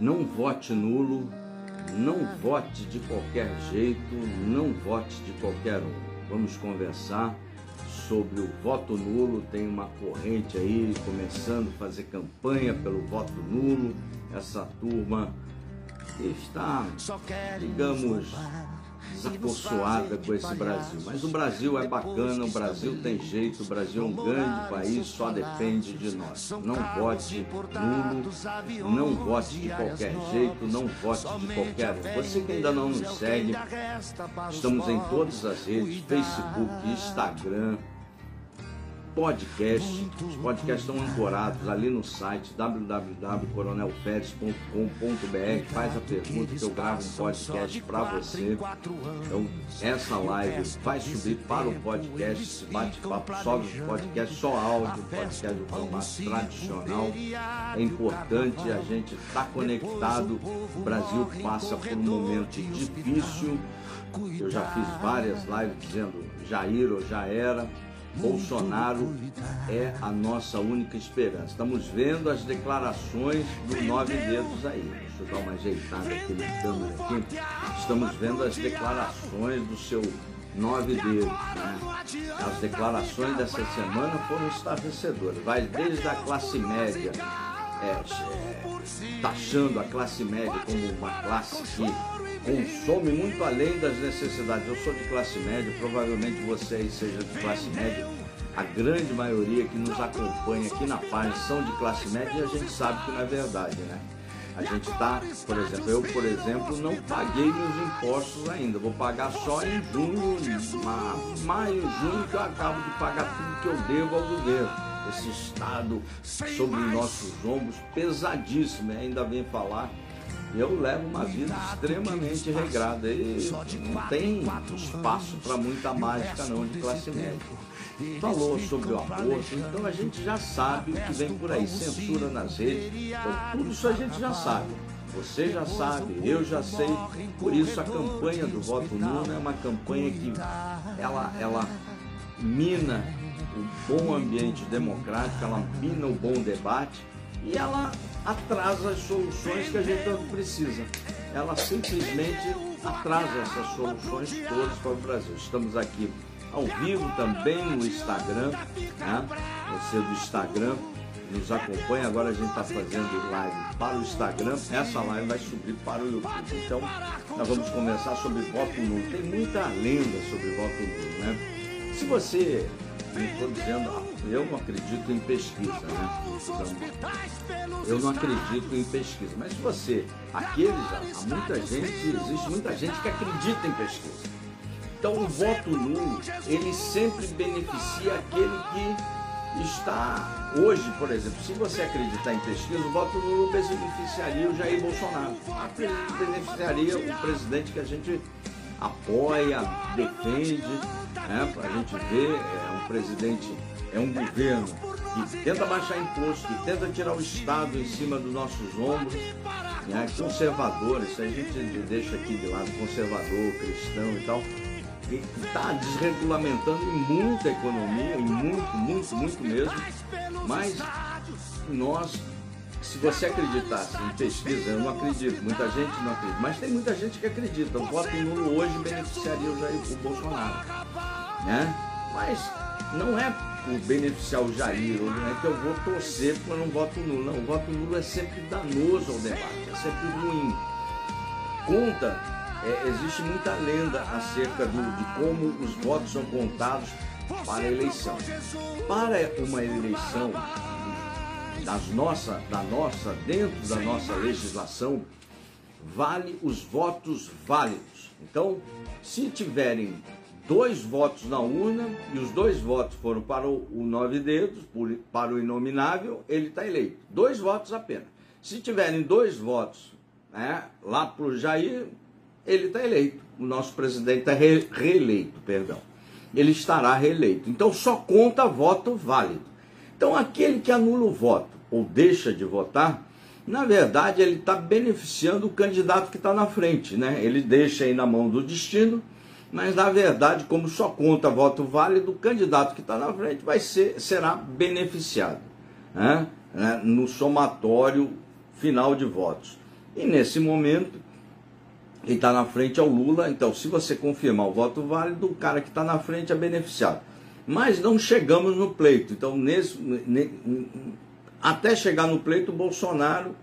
Não vote nulo, não vote de qualquer jeito, não vote de qualquer um. Vamos conversar sobre o voto nulo. Tem uma corrente aí começando a fazer campanha pelo voto nulo. Essa turma está, digamos, desacorçoada com esse Brasil. Mas o Brasil é bacana, o Brasil tem jeito, o Brasil é um grande país, só depende de nós. Não vote nulo, não vote de qualquer jeito, não vote de qualquer um. Você que ainda não nos segue, estamos em todas as redes, Facebook, Instagram, podcast. Os podcasts estão ancorados ali no site www.coronelferes.com.br. Faz a pergunta que eu gravo um podcast para você. Então, essa live vai subir para o podcast. Esse bate-papo só do podcast, só áudio, podcast do formato tradicional. É importante a gente estar conectado. O Brasil passa por um momento difícil. Eu já fiz várias lives dizendo Jair ou já era. Bolsonaro é a nossa única esperança. Estamos vendo as declarações do 9 dedos aí. Deixa eu dar uma ajeitada aqui no câmera aqui. Estamos vendo as declarações do seu 9 dedos, né? As declarações dessa semana foram estarrecedoras. Vai desde a classe média, taxando a classe média como uma classe que consome muito além das necessidades. Eu sou de classe média, provavelmente você aí seja de classe média. A grande maioria que nos acompanha aqui na página são de classe média e a gente sabe que não é verdade, né? A gente está, por exemplo, eu, por exemplo, não paguei meus impostos ainda. Vou pagar só em junho, maio, junho, que eu acabo de pagar tudo que eu devo ao governo. Esse Estado sobre nossos ombros, pesadíssimo, ainda vem falar. Eu levo uma vida extremamente regrada e não tem espaço para muita mágica não de classe média. Falou sobre o aborto, então a gente já sabe o que vem por aí, censura nas redes, então tudo isso a gente já sabe. Você já sabe, eu já sei, por isso a campanha do voto nulo é uma campanha que ela mina o bom ambiente democrático, ela mina o bom debate e ela atrasa as soluções que a gente tanto precisa. Ela simplesmente atrasa essas soluções todas para o Brasil. Estamos aqui ao vivo também no Instagram, né? Você do Instagram nos acompanha. Agora a gente está fazendo live para o Instagram. Essa live vai subir para o YouTube. Então, nós vamos conversar sobre voto nulo. Tem muita lenda sobre voto nulo, né? Se você... Estou dizendo, eu não acredito em pesquisa, né? Então, eu não acredito em pesquisa. Mas você, há muita gente, existe muita gente que acredita em pesquisa. Então o voto nulo, ele sempre beneficia aquele que está hoje, por exemplo. Se você acreditar em pesquisa, o voto nulo beneficiaria o Jair Bolsonaro. Beneficiaria o presidente que a gente apoia, defende, né? Para a gente ver... Presidente é um governo que tenta baixar imposto, que tenta tirar o Estado em cima dos nossos ombros, né? Conservador, isso a gente deixa aqui de lado, conservador, cristão e tal, que está desregulamentando muita economia, e muito, muito, muito mesmo. Mas nós, se você acreditasse em pesquisa, eu não acredito, muita gente não acredita, mas tem muita gente que acredita. O voto nulo hoje beneficiaria o Jair Bolsonaro, né? Mas não é por beneficiar o Jair, não é que eu vou torcer porque eu não voto nulo. Não, o voto nulo é sempre danoso ao debate, é sempre ruim. Existe muita lenda acerca de como os votos são contados para a eleição. Para uma eleição dentro da nossa legislação, vale os votos válidos. Então, se tiverem 2 votos na urna e os 2 votos foram para o 9 dedos, para o inominável, ele está eleito. 2 votos apenas. Se tiverem 2 votos, né, lá para o Jair, ele está eleito. O nosso presidente está reeleito. Ele estará reeleito. Então só conta voto válido. Então aquele que anula o voto ou deixa de votar, na verdade ele está beneficiando o candidato que está na frente, né? Ele deixa aí na mão do destino. Mas, na verdade, como só conta voto válido, o candidato que está na frente será beneficiado, né? No somatório final de votos. E nesse momento, quem está na frente é o Lula. Então, se você confirmar o voto válido, o cara que está na frente é beneficiado. Mas não chegamos no pleito. Então, até chegar no pleito, o Bolsonaro,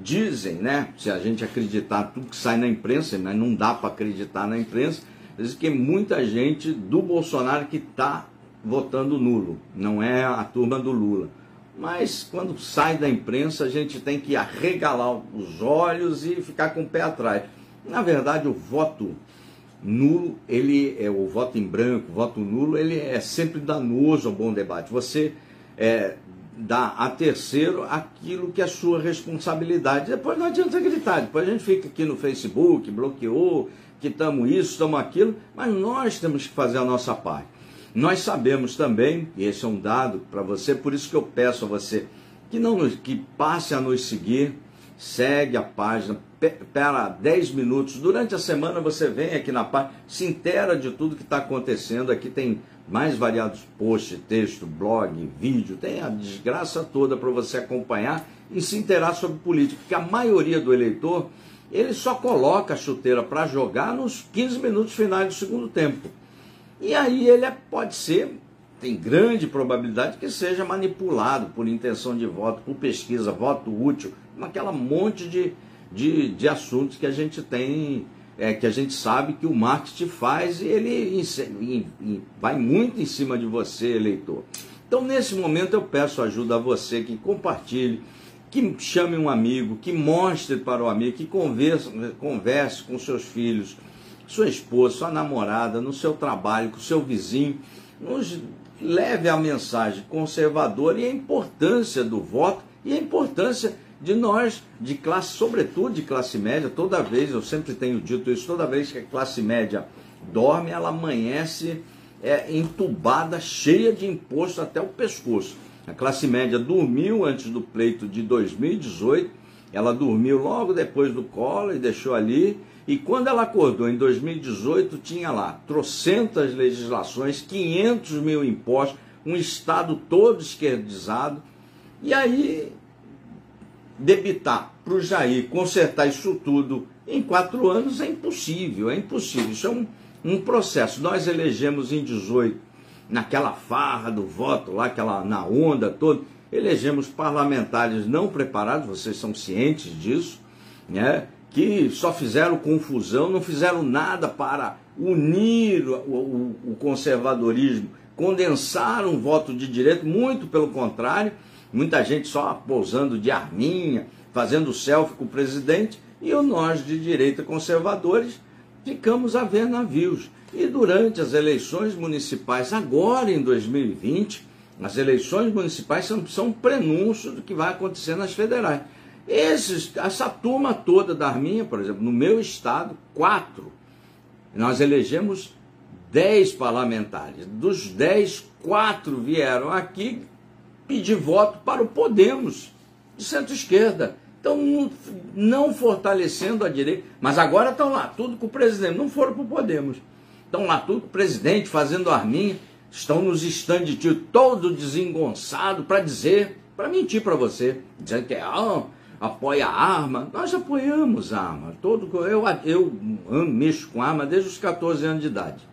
dizem, né? Se a gente acreditar tudo que sai na imprensa, mas não dá para acreditar na imprensa, dizem que muita gente do Bolsonaro que está votando nulo. Não é a turma do Lula. Mas quando sai da imprensa, a gente tem que arregalar os olhos e ficar com o pé atrás. Na verdade, o voto nulo, ele é o voto em branco, o voto nulo, ele é sempre danoso ao bom debate. Você dá a terceiro aquilo que é sua responsabilidade. Depois não adianta gritar, depois a gente fica aqui no Facebook, bloqueou, que estamos isso, estamos aquilo, mas nós temos que fazer a nossa parte. Nós sabemos também, e esse é um dado para você, por isso que eu peço a você que passe a nos seguir, segue a página, espera 10 minutos, durante a semana você vem aqui na página, se inteira de tudo que está acontecendo, aqui tem mais variados posts, texto, blog, vídeo, tem a desgraça toda para você acompanhar e se inteirar sobre política, porque a maioria do eleitor, ele só coloca a chuteira para jogar nos 15 minutos finais do segundo tempo. E aí ele pode ser, tem grande probabilidade que seja manipulado por intenção de voto, por pesquisa, voto útil, naquela monte de assuntos que a gente tem, que a gente sabe que o marketing faz e ele vai muito em cima de você, eleitor. Então, nesse momento, eu peço ajuda a você que compartilhe, que chame um amigo, que mostre para o amigo, que converse com seus filhos, sua esposa, sua namorada, no seu trabalho, com o seu vizinho, nos leve a mensagem conservadora e a importância do voto e a importância de nós, de classe, sobretudo de classe média. Toda vez, eu sempre tenho dito isso, toda vez que a classe média dorme, ela amanhece entubada, cheia de imposto até o pescoço. A classe média dormiu antes do pleito de 2018, ela dormiu logo depois do Collor e deixou ali. E quando ela acordou em 2018, tinha lá trocentas legislações, 500 mil impostos, um Estado todo esquerdizado. E aí, debitar para o Jair consertar isso tudo em 4 anos é impossível, é impossível. Isso é um processo. Nós elegemos em 2018, naquela farra do voto lá, na onda toda, elegemos parlamentares não preparados, vocês são cientes disso, né? Que só fizeram confusão, não fizeram nada para unir o conservadorismo, condensaram o voto de direito, muito pelo contrário, muita gente só pousando de arminha, fazendo selfie com o presidente, e nós de direita conservadores ficamos a ver navios. E durante as eleições municipais, agora em 2020, as eleições municipais são um prenúncio do que vai acontecer nas federais. Essa turma toda da Arminha, por exemplo, no meu estado, 4. Nós elegemos 10 parlamentares. Dos 10, 4 vieram aqui pedir voto para o Podemos, de centro-esquerda. Então, não fortalecendo a direita. Mas agora estão lá, tudo com o presidente. Não foram para o Podemos. Estão lá, tudo com o presidente, fazendo Arminha. Estão nos estandes de tiro, todo desengonçado, para dizer, para mentir para você, dizendo que apoia a arma. Nós apoiamos a arma. Eu mexo com arma desde os 14 anos de idade.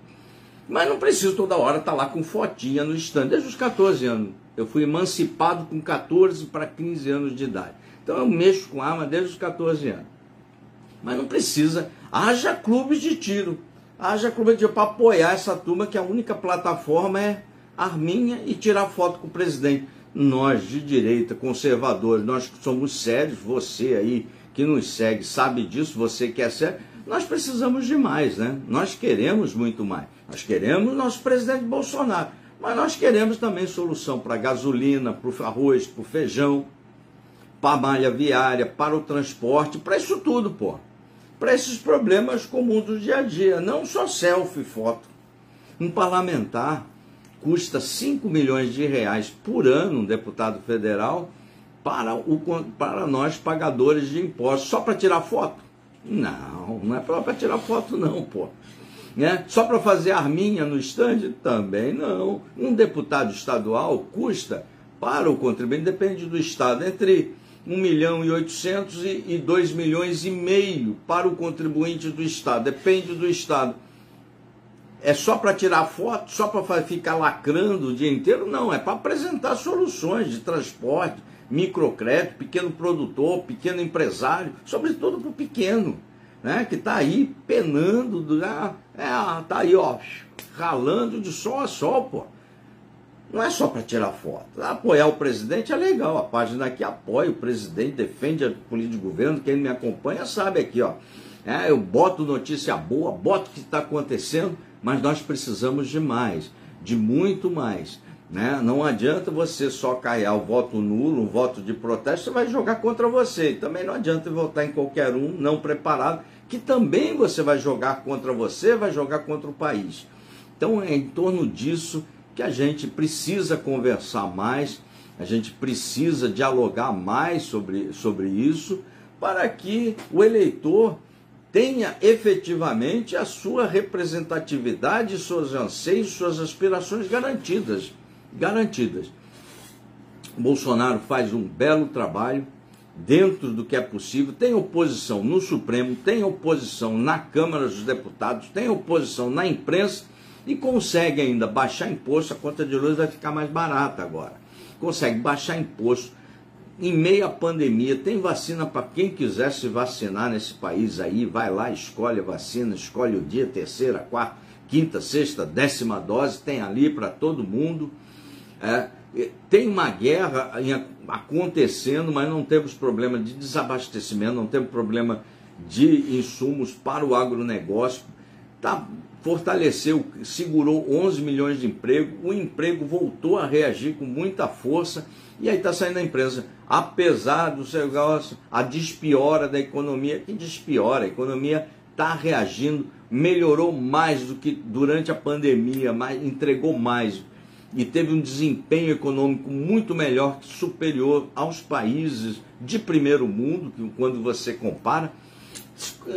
Mas não preciso toda hora estar lá com fotinha no stand. Desde os 14 anos. Eu fui emancipado com 14 para 15 anos de idade. Então eu mexo com arma desde os 14 anos. Mas não precisa. Haja clubes de tiro. Haja clubes de tiro para apoiar essa turma que a única plataforma é arminha e tirar foto com o presidente. Nós de direita, conservadores, nós que somos sérios, você aí que nos segue sabe disso, você que é sério, nós precisamos de mais, né? Nós queremos muito mais. Nós queremos nosso presidente Bolsonaro, mas nós queremos também solução para a gasolina, para o arroz, para o feijão, para a malha viária, para o transporte, para isso tudo, pô. Para esses problemas comuns do dia a dia, não só selfie, foto. Um parlamentar custa 5 milhões de reais por ano, um deputado federal, para nós pagadores de impostos, só para tirar foto? Não, não é para tirar foto não, pô. Né? Só para fazer arminha no estande? Também não. Um deputado estadual custa, para o contribuinte, depende do estado, entre 1.800.000 e 2,5 milhões para o contribuinte do Estado. Depende do Estado. É só para tirar foto, só para ficar lacrando o dia inteiro? Não, é para apresentar soluções de transporte, microcrédito, pequeno produtor, pequeno empresário, sobretudo para o pequeno, né, que está aí penando, está aí ó, ralando de sol a sol, pô. Não é só para tirar foto. Apoiar o presidente é legal. A página aqui apoia o presidente, defende a política de governo. Quem me acompanha sabe aqui, ó. É, eu boto notícia boa, boto o que está acontecendo, mas nós precisamos de mais, de muito mais. Né? Não adianta você só caiar o voto nulo, o voto de protesto, você vai jogar contra você. Também não adianta votar em qualquer um não preparado, que também você vai jogar contra você, vai jogar contra o país. Então é em torno disso que a gente precisa conversar mais, a gente precisa dialogar mais sobre isso, para que o eleitor tenha efetivamente a sua representatividade, seus anseios, suas aspirações garantidas. Bolsonaro faz um belo trabalho dentro do que é possível, tem oposição no Supremo, tem oposição na Câmara dos Deputados, tem oposição na imprensa, e consegue ainda baixar imposto. A conta de luz vai ficar mais barata agora. Consegue baixar imposto em meio à pandemia. Tem vacina para quem quiser se vacinar nesse país aí. Vai lá, escolhe a vacina, escolhe o dia, terceira, quarta, quinta, sexta, 10ª dose. Tem ali para todo mundo. É, tem uma guerra acontecendo, mas não temos problema de desabastecimento, não temos problema de insumos para o agronegócio. Tá, fortaleceu, segurou 11 milhões de emprego, o emprego voltou a reagir com muita força, e aí está saindo a imprensa, apesar do seu negócio, a despiora da economia, que despiora, a economia está reagindo, melhorou mais do que durante a pandemia, mais, entregou mais, e teve um desempenho econômico muito melhor, superior aos países de primeiro mundo, quando você compara,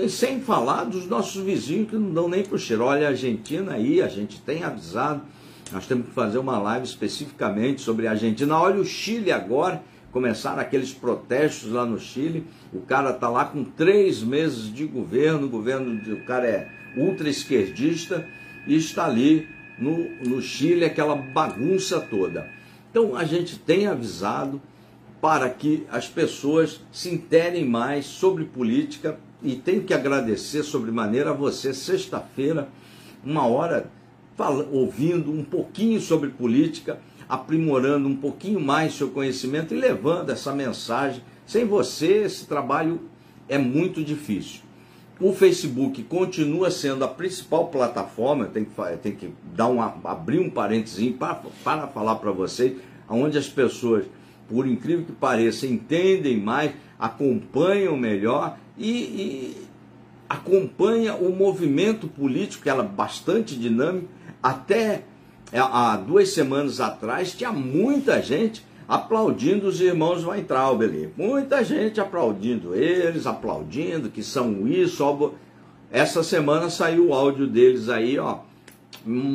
sem falar dos nossos vizinhos que não dão nem pro cheiro. Olha a Argentina aí, a gente tem avisado, nós temos que fazer uma live especificamente sobre a Argentina. Olha o Chile agora, começaram aqueles protestos lá no Chile, o cara tá lá com 3 meses de governo, o cara é ultra esquerdista e está ali no Chile, aquela bagunça toda. Então a gente tem avisado para que as pessoas se interem mais sobre política. E tenho que agradecer sobremaneira a você, sexta-feira, 1 hora, ouvindo um pouquinho sobre política, aprimorando um pouquinho mais seu conhecimento e levando essa mensagem. Sem você, esse trabalho é muito difícil. O Facebook continua sendo a principal plataforma, eu tenho que abrir um parênteses para falar para vocês, onde as pessoas, por incrível que pareça, entendem mais, acompanham melhor e acompanha o movimento político, que ela é bastante dinâmica. Até há 2 semanas atrás tinha muita gente aplaudindo os irmãos Weintraub ali. Muita gente aplaudindo eles, aplaudindo que são isso. Ó, essa semana saiu o áudio deles aí, ó,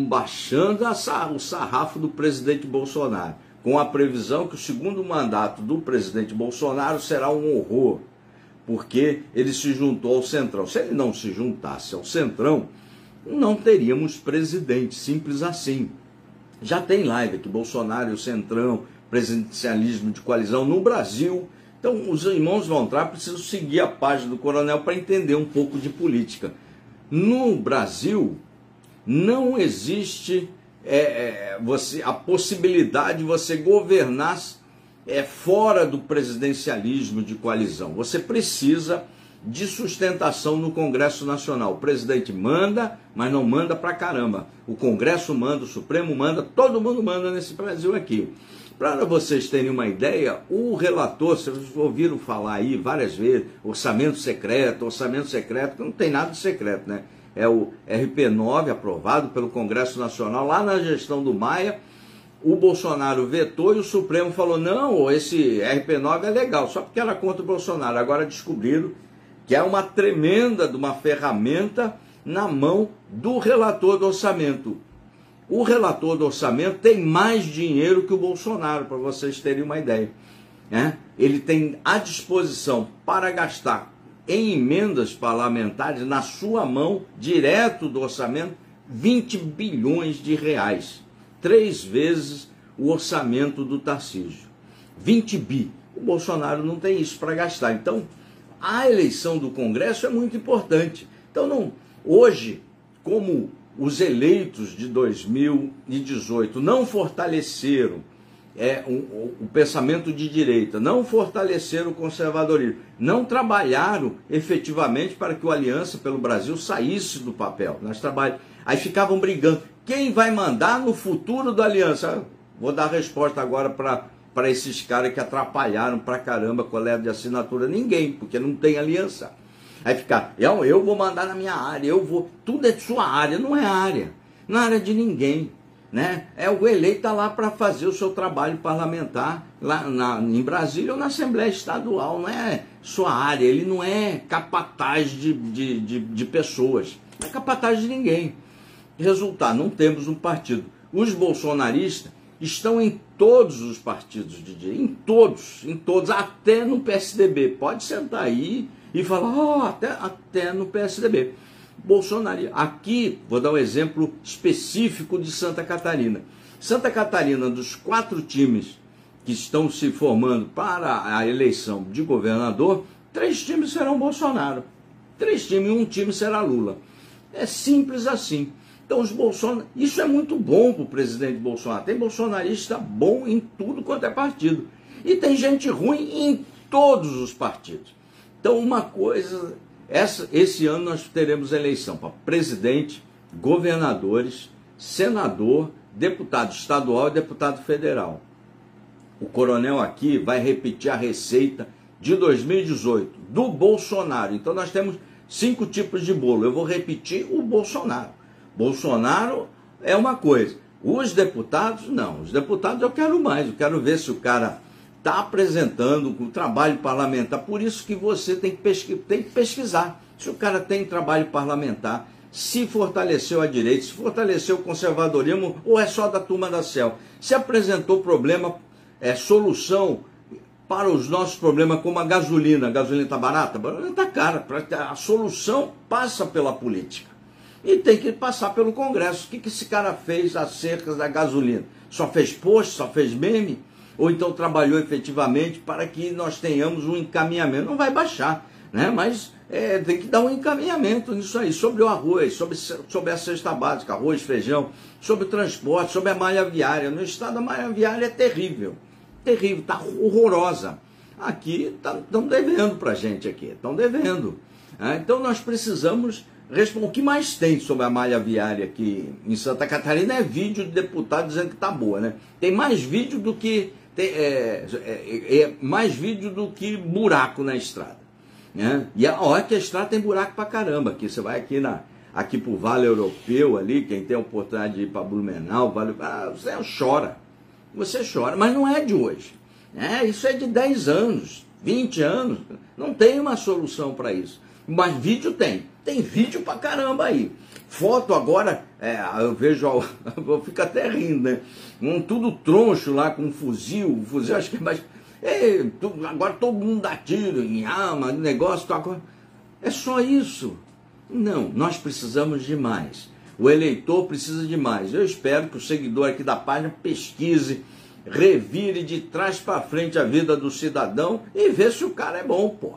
baixando o sarrafo do presidente Bolsonaro, com a previsão que o segundo mandato do presidente Bolsonaro será um horror, porque ele se juntou ao Centrão. Se ele não se juntasse ao Centrão, não teríamos presidente, simples assim. Já tem live aqui, Bolsonaro e o Centrão, presidencialismo de coalizão no Brasil. Então os irmãos vão entrar, precisam seguir a página do Coronel para entender um pouco de política. No Brasil, não existe a possibilidade de você governar fora do presidencialismo de coalizão. Você precisa de sustentação no Congresso Nacional. O presidente manda, mas não manda pra caramba. O Congresso manda, o Supremo manda, todo mundo manda nesse Brasil aqui. Para vocês terem uma ideia, o relator, vocês ouviram falar aí várias vezes, orçamento secreto, não tem nada de secreto, né? É o RP9 aprovado pelo Congresso Nacional lá na gestão do Maia. O Bolsonaro vetou e o Supremo falou, não, esse RP9 é legal, só porque era contra o Bolsonaro. Agora descobriram que é uma tremenda de uma ferramenta na mão do relator do orçamento. O relator do orçamento tem mais dinheiro que o Bolsonaro, para vocês terem uma ideia. né? Ele tem à disposição para gastar em emendas parlamentares, na sua mão, direto do orçamento, 20 bilhões de reais. 3 vezes o orçamento do Tarcísio. 20 bi. O Bolsonaro não tem isso para gastar. Então, a eleição do Congresso é muito importante. Então, não, hoje, como os eleitos de 2018 não fortaleceram o pensamento de direita, não fortaleceram o conservadorismo, não trabalharam efetivamente para que o Aliança pelo Brasil saísse do papel. Aí ficavam brigando. Quem vai mandar no futuro da Aliança? Vou dar resposta agora para esses caras que atrapalharam pra caramba a coleta de assinatura. Ninguém, porque não tem aliança. Aí fica, eu vou mandar na minha área, eu vou... Tudo é de sua área, não é área. Não é área de ninguém, né? É o eleito tá lá para fazer o seu trabalho parlamentar, lá em Brasília ou na Assembleia Estadual. Não é sua área, ele não é capataz de pessoas. Não é capataz de ninguém. Resultado, não temos um partido. Os bolsonaristas estão em todos os partidos de direita, em todos, até no PSDB. Pode sentar aí e falar, até no PSDB. Bolsonaro, aqui vou dar um exemplo específico de Santa Catarina. Santa Catarina, dos 4 times que estão se formando para a eleição de governador, 3 times serão Bolsonaro, 3 times, e 1 time será Lula. É simples assim. Então, isso é muito bom para o presidente Bolsonaro. Tem bolsonarista bom em tudo quanto é partido. E tem gente ruim em todos os partidos. Então, uma coisa... Esse ano nós teremos eleição para presidente, governadores, senador, deputado estadual e deputado federal. O coronel aqui vai repetir a receita de 2018, do Bolsonaro. Então, nós temos 5 tipos de bolo. Eu vou repetir o Bolsonaro. Bolsonaro é uma coisa, os deputados não, os deputados eu quero mais, eu quero ver se o cara está apresentando o trabalho parlamentar, por isso que você tem que pesquisar, se o cara tem trabalho parlamentar, se fortaleceu a direita, se fortaleceu o conservadorismo ou é só da turma da CEL, se apresentou problema, solução para os nossos problemas como a gasolina está barata, a gasolina está cara, a solução passa pela política. E tem que passar pelo Congresso. O que esse cara fez acerca da gasolina? Só fez post, só fez meme? Ou então trabalhou efetivamente para que nós tenhamos um encaminhamento? Não vai baixar, né? Mas tem que dar um encaminhamento nisso aí. Sobre o arroz, sobre a cesta básica, arroz, feijão, sobre o transporte, sobre a malha viária. No estado a malha viária é terrível. Terrível, está horrorosa. Aqui estão devendo para a gente aqui, estão devendo. Então nós precisamos... O que mais tem sobre a malha viária aqui em Santa Catarina é vídeo de deputado dizendo que está boa, né? Tem mais vídeo do que buraco na estrada, né? E a hora que a estrada tem buraco pra caramba aqui. Você vai aqui pro Vale Europeu ali, quem tem a oportunidade de ir para Blumenau, você chora. Você chora, mas não é de hoje, né? Isso é de 10 anos, 20 anos. Não tem uma solução para isso. Mas vídeo tem. Tem vídeo pra caramba aí. Foto agora, eu vejo, eu fico até rindo, né? Tudo troncho lá com um fuzil acho que é mais... agora todo mundo dá tiro em arma, negócio, toca... É só isso. Não, nós precisamos de mais. O eleitor precisa de mais. Eu espero que o seguidor aqui da página pesquise, revire de trás pra frente a vida do cidadão e vê se o cara é bom, pô.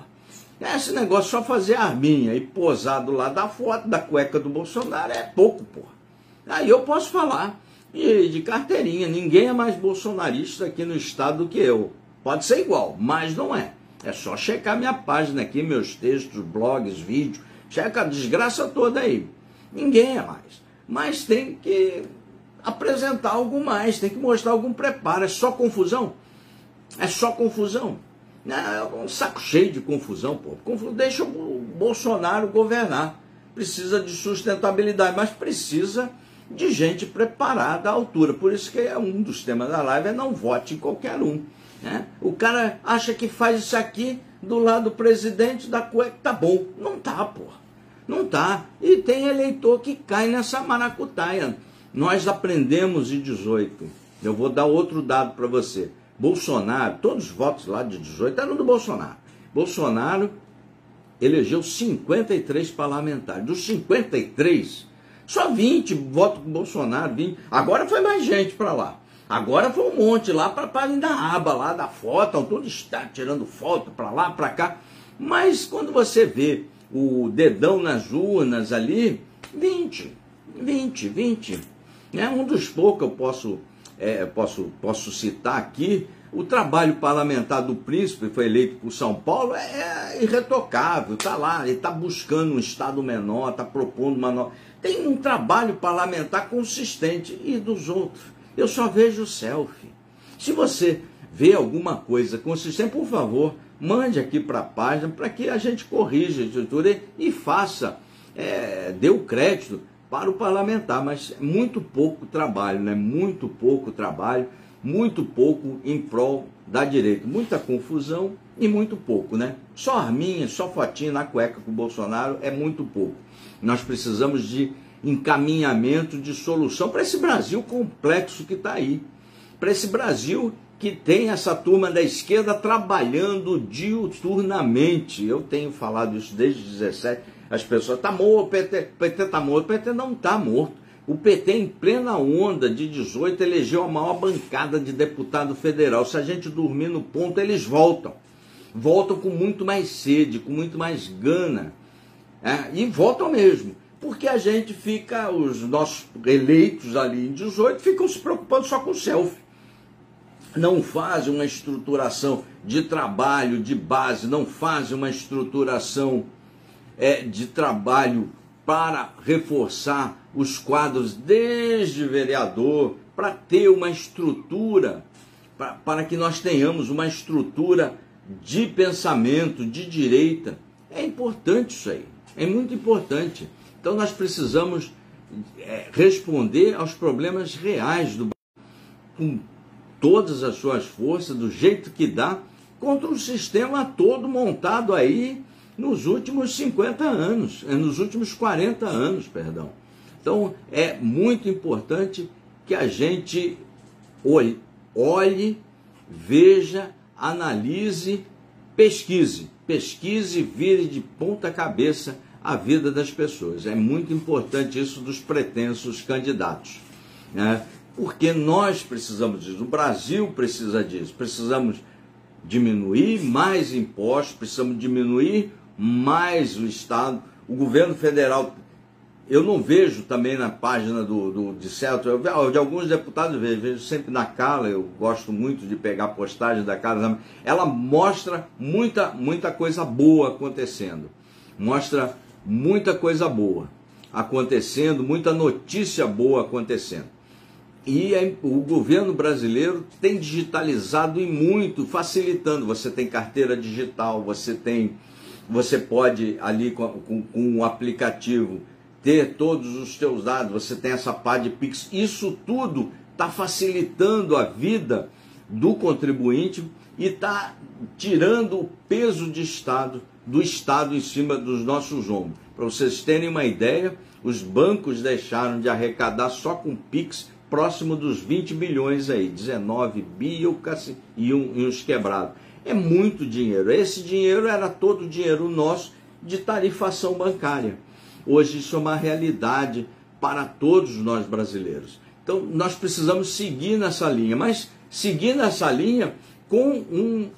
Esse negócio só fazer arminha e posar do lado da foto da cueca do Bolsonaro é pouco, porra. Aí eu posso falar de carteirinha, ninguém é mais bolsonarista aqui no estado do que eu. Pode ser igual, mas não é. É só checar minha página aqui, meus textos, blogs, vídeos, checa a desgraça toda aí. Ninguém é mais. Mas tem que apresentar algo mais, tem que mostrar algum preparo. É só confusão? É só confusão? É um saco cheio de confusão, pô. Deixa o Bolsonaro governar. Precisa de sustentabilidade, mas precisa de gente preparada à altura. Por isso que é um dos temas da live, não vote em qualquer um, né? O cara acha que faz isso aqui do lado do presidente da cueca, tá bom. Não tá, pô. Não tá. E tem eleitor que cai nessa maracutaia. Nós aprendemos em 2018. Eu vou dar outro dado para você. Bolsonaro, todos os votos lá de 18 eram do Bolsonaro. Bolsonaro elegeu 53 parlamentares. Dos 53, só 20 votos com Bolsonaro, 20. Agora foi mais gente para lá. Agora foi um monte lá para da aba, lá da foto, todo está tirando foto para lá, para cá. Mas quando você vê o dedão nas urnas ali, 20. É um dos poucos que eu posso citar aqui. O trabalho parlamentar do Príncipe, foi eleito por São Paulo, é irretocável, está lá, ele está buscando um Estado menor, está propondo uma nova... Tem um trabalho parlamentar consistente, e dos outros, eu só vejo selfie. Se você vê alguma coisa consistente, por favor, mande aqui para a página, para que a gente corrija a estrutura e faça, dê o crédito para o parlamentar, mas muito pouco trabalho, né? Muito pouco trabalho, muito pouco em prol da direita, muita confusão e muito pouco, né? Só arminha, só fotinha na cueca com o Bolsonaro é muito pouco. Nós precisamos de encaminhamento, de solução para esse Brasil complexo que está aí, para esse Brasil que tem essa turma da esquerda trabalhando diuturnamente. Eu tenho falado isso desde 17, as pessoas, tá morto, PT tá morto, PT não tá morto. O PT, em plena onda de 18, elegeu a maior bancada de deputado federal. Se a gente dormir no ponto, eles voltam. Voltam com muito mais sede, com muito mais gana. E voltam mesmo. Porque a gente fica, os nossos eleitos ali em 18, ficam se preocupando só com o selfie. Não fazem uma estruturação de trabalho, de base, não fazem uma estruturação de trabalho para reforçar os quadros desde vereador, para ter uma estrutura, para que nós tenhamos uma estrutura de pensamento, de direita. É importante isso aí, é muito importante. Então nós precisamos responder aos problemas reais do Brasil, com todas as suas forças, do jeito que dá, contra um sistema todo montado aí nos últimos 50 anos, nos últimos 40 anos, perdão. Então, é muito importante que a gente olhe, veja, analise, pesquise. Pesquise e vire de ponta cabeça a vida das pessoas. É muito importante isso dos pretensos candidatos, né? Porque nós precisamos disso, o Brasil precisa disso. Precisamos diminuir mais impostos, precisamos diminuir mais o Estado, o governo federal... Eu não vejo também na página de certo, de alguns deputados vejo sempre na Carla, eu gosto muito de pegar a postagem da Carla, ela mostra muita coisa boa acontecendo, mostra muita coisa boa acontecendo, muita notícia boa acontecendo. E o governo brasileiro tem digitalizado e muito, facilitando, você tem carteira digital, você pode ali com um aplicativo, ter todos os teus dados, você tem essa pá de PIX, isso tudo está facilitando a vida do contribuinte e está tirando o peso do Estado em cima dos nossos ombros. Para vocês terem uma ideia, os bancos deixaram de arrecadar só com PIX próximo dos 20 bilhões aí, 19 bi e uns quebrados. É muito dinheiro, esse dinheiro era todo o dinheiro nosso de tarifação bancária. Hoje isso é uma realidade para todos nós brasileiros. Então nós precisamos seguir nessa linha, mas seguir nessa linha com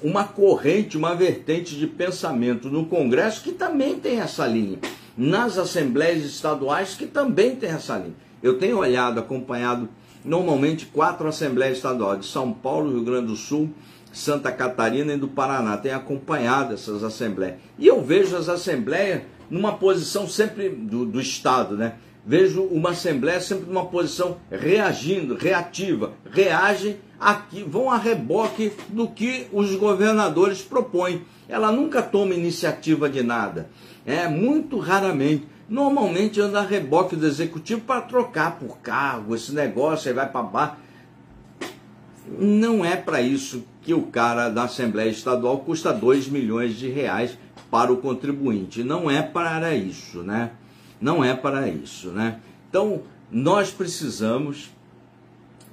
uma corrente, uma vertente de pensamento no Congresso que também tem essa linha, nas assembleias estaduais que também tem essa linha. Eu tenho olhado, acompanhado normalmente 4 assembleias estaduais, de São Paulo, Rio Grande do Sul, Santa Catarina e do Paraná. Tenho acompanhado essas assembleias. E eu vejo as assembleias numa posição sempre do Estado, né? Vejo uma Assembleia sempre numa posição reagindo, reativa, reagem aqui, vão a reboque do que os governadores propõem. Ela nunca toma iniciativa de nada, muito raramente. Normalmente anda a reboque do Executivo para trocar por cargo, esse negócio aí vai para baixo. Não é para isso que o cara da Assembleia Estadual custa 2 milhões de reais para o contribuinte, não é para isso, né? Não é para isso, né? Então, nós precisamos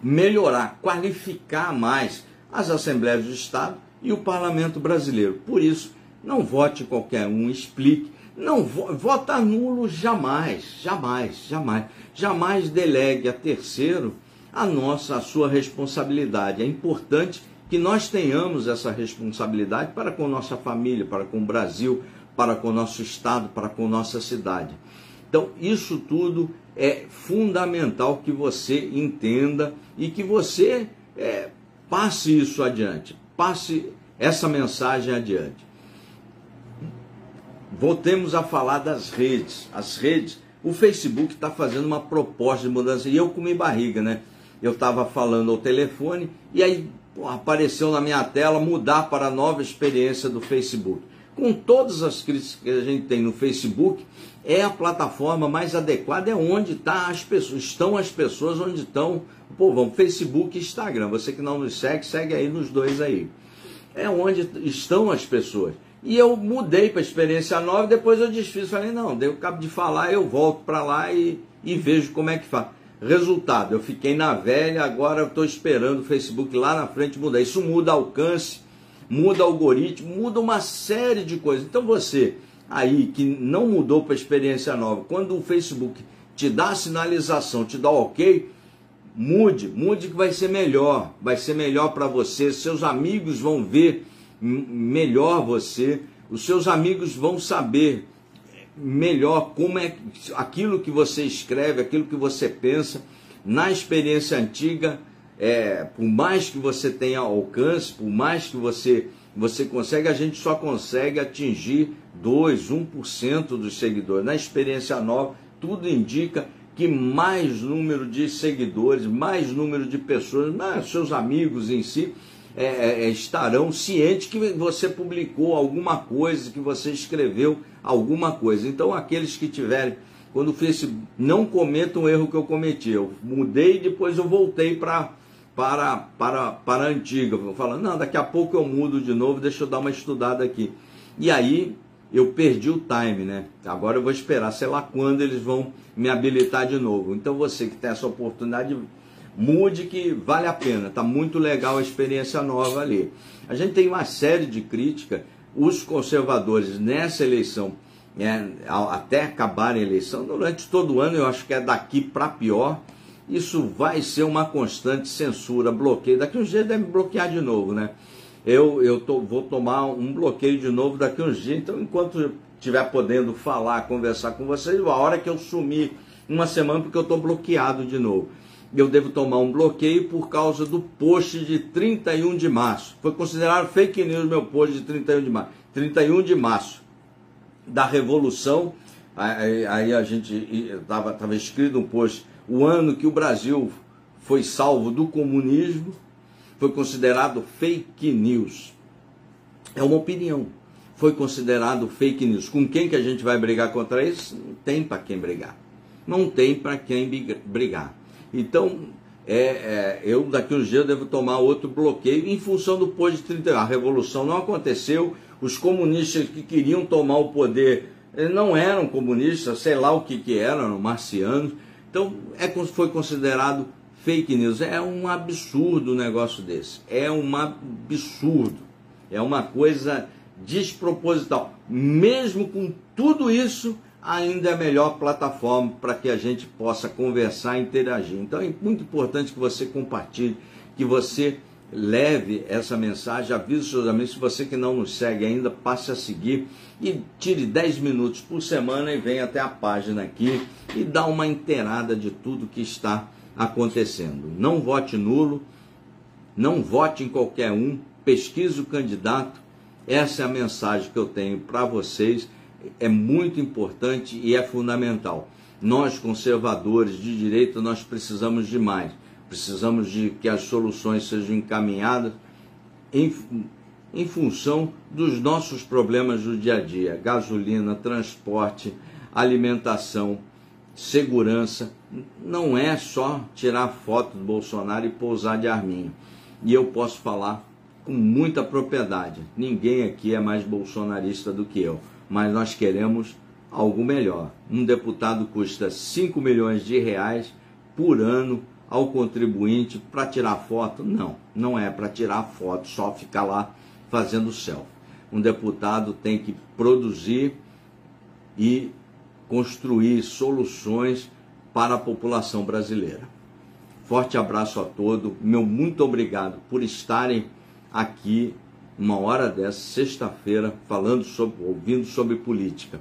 melhorar, qualificar mais as Assembleias do Estado e o Parlamento Brasileiro. Por isso, não vote qualquer um, explique. Não vota nulo jamais, jamais, jamais. Jamais delegue a terceiro a sua responsabilidade. É importante que nós tenhamos essa responsabilidade para com nossa família, para com o Brasil, para com o nosso estado, para com nossa cidade. Então, isso tudo é fundamental que você entenda e que você passe isso adiante, passe essa mensagem adiante. Voltemos a falar das redes. As redes, o Facebook está fazendo uma proposta de mudança. E eu comi barriga, né? Eu estava falando ao telefone e aí apareceu na minha tela mudar para a nova experiência do Facebook. Com todas as críticas que a gente tem no Facebook, é a plataforma mais adequada, é onde tá as pessoas, estão as pessoas, onde estão o povão, Facebook e Instagram. Você que não nos segue, segue aí nos dois aí. É onde estão as pessoas. E eu mudei para a experiência nova, depois eu desfiz, falei, não, eu acabo de falar, eu volto para lá e vejo como é que faz. Resultado, eu fiquei na velha, agora eu estou esperando o Facebook lá na frente mudar. Isso muda alcance, muda algoritmo, muda uma série de coisas. Então você aí que não mudou para a experiência nova, quando o Facebook te dá a sinalização, te dá o ok, mude, mude que vai ser melhor para você, seus amigos vão ver melhor você, os seus amigos vão saber melhor como é aquilo que você escreve, aquilo que você pensa. Na experiência antiga, por mais que você tenha alcance, por mais que você consegue, a gente só consegue atingir 2%, 1% dos seguidores. Na experiência nova, tudo indica que mais número de seguidores, mais número de pessoas, seus amigos em si, estarão cientes que você publicou alguma coisa, que você escreveu alguma coisa. Então aqueles que tiverem, quando o Facebook, não cometam o erro que eu cometi, eu mudei e depois eu voltei para a antiga, falando, não, daqui a pouco eu mudo de novo, deixa eu dar uma estudada aqui. E aí eu perdi o time, né? Agora eu vou esperar, sei lá quando eles vão me habilitar de novo. Então você que tem essa oportunidade, mude que vale a pena, tá muito legal a experiência nova ali. A gente tem uma série de críticas, os conservadores nessa eleição, até acabar a eleição, durante todo o ano, eu acho que é daqui para pior, isso vai ser uma constante censura, bloqueio, daqui uns dias deve bloquear de novo, né? Eu vou tomar um bloqueio de novo daqui uns dias, então enquanto eu estiver podendo falar, conversar com vocês, a hora que eu sumir uma semana, porque eu estou bloqueado de novo. Eu devo tomar um bloqueio por causa do post de 31 de março. Foi considerado fake news meu post de 31 de março. 31 de março da Revolução, aí a gente estava escrito um post, o ano que o Brasil foi salvo do comunismo, foi considerado fake news. É uma opinião. Foi considerado fake news. Com quem que a gente vai brigar contra isso? Não tem para quem brigar. Não tem para quem brigar. Então, eu daqui uns dias devo tomar outro bloqueio em função do post de 31. A revolução não aconteceu, os comunistas que queriam tomar o poder não eram comunistas, sei lá o que eram, marcianos. Então, foi considerado fake news. É um absurdo um negócio desse, é um absurdo, é uma coisa desproposital. Mesmo com tudo isso, ainda é a melhor plataforma para que a gente possa conversar e interagir. Então é muito importante que você compartilhe, que você leve essa mensagem, avise os seus amigos. Se você que não nos segue ainda, passe a seguir e tire 10 minutos por semana e venha até a página aqui e dá uma inteirada de tudo que está acontecendo. Não vote nulo, não vote em qualquer um, pesquise o candidato. Essa é a mensagem que eu tenho para vocês. É muito importante e é fundamental. Nós, conservadores de direita, nós precisamos de mais. Precisamos de que as soluções sejam encaminhadas em função dos nossos problemas do dia a dia. Gasolina, transporte, alimentação, segurança. Não é só tirar foto do Bolsonaro e pousar de arminha. E eu posso falar com muita propriedade. Ninguém aqui é mais bolsonarista do que eu. Mas nós queremos algo melhor. Um deputado custa 5 milhões de reais por ano ao contribuinte para tirar foto? Não, não é para tirar foto, só ficar lá fazendo selfie. Um deputado tem que produzir e construir soluções para a população brasileira. Forte abraço a todos, meu muito obrigado por estarem aqui uma hora dessa, sexta-feira, falando sobre, ouvindo sobre política.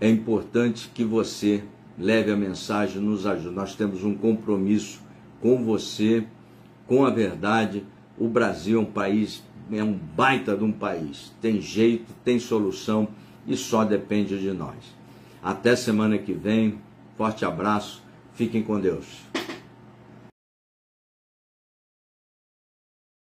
É importante que você leve a mensagem, nos ajude. Nós temos um compromisso com você, com a verdade. O Brasil é um país, é um baita de um país. Tem jeito, tem solução e só depende de nós. Até semana que vem. Forte abraço. Fiquem com Deus.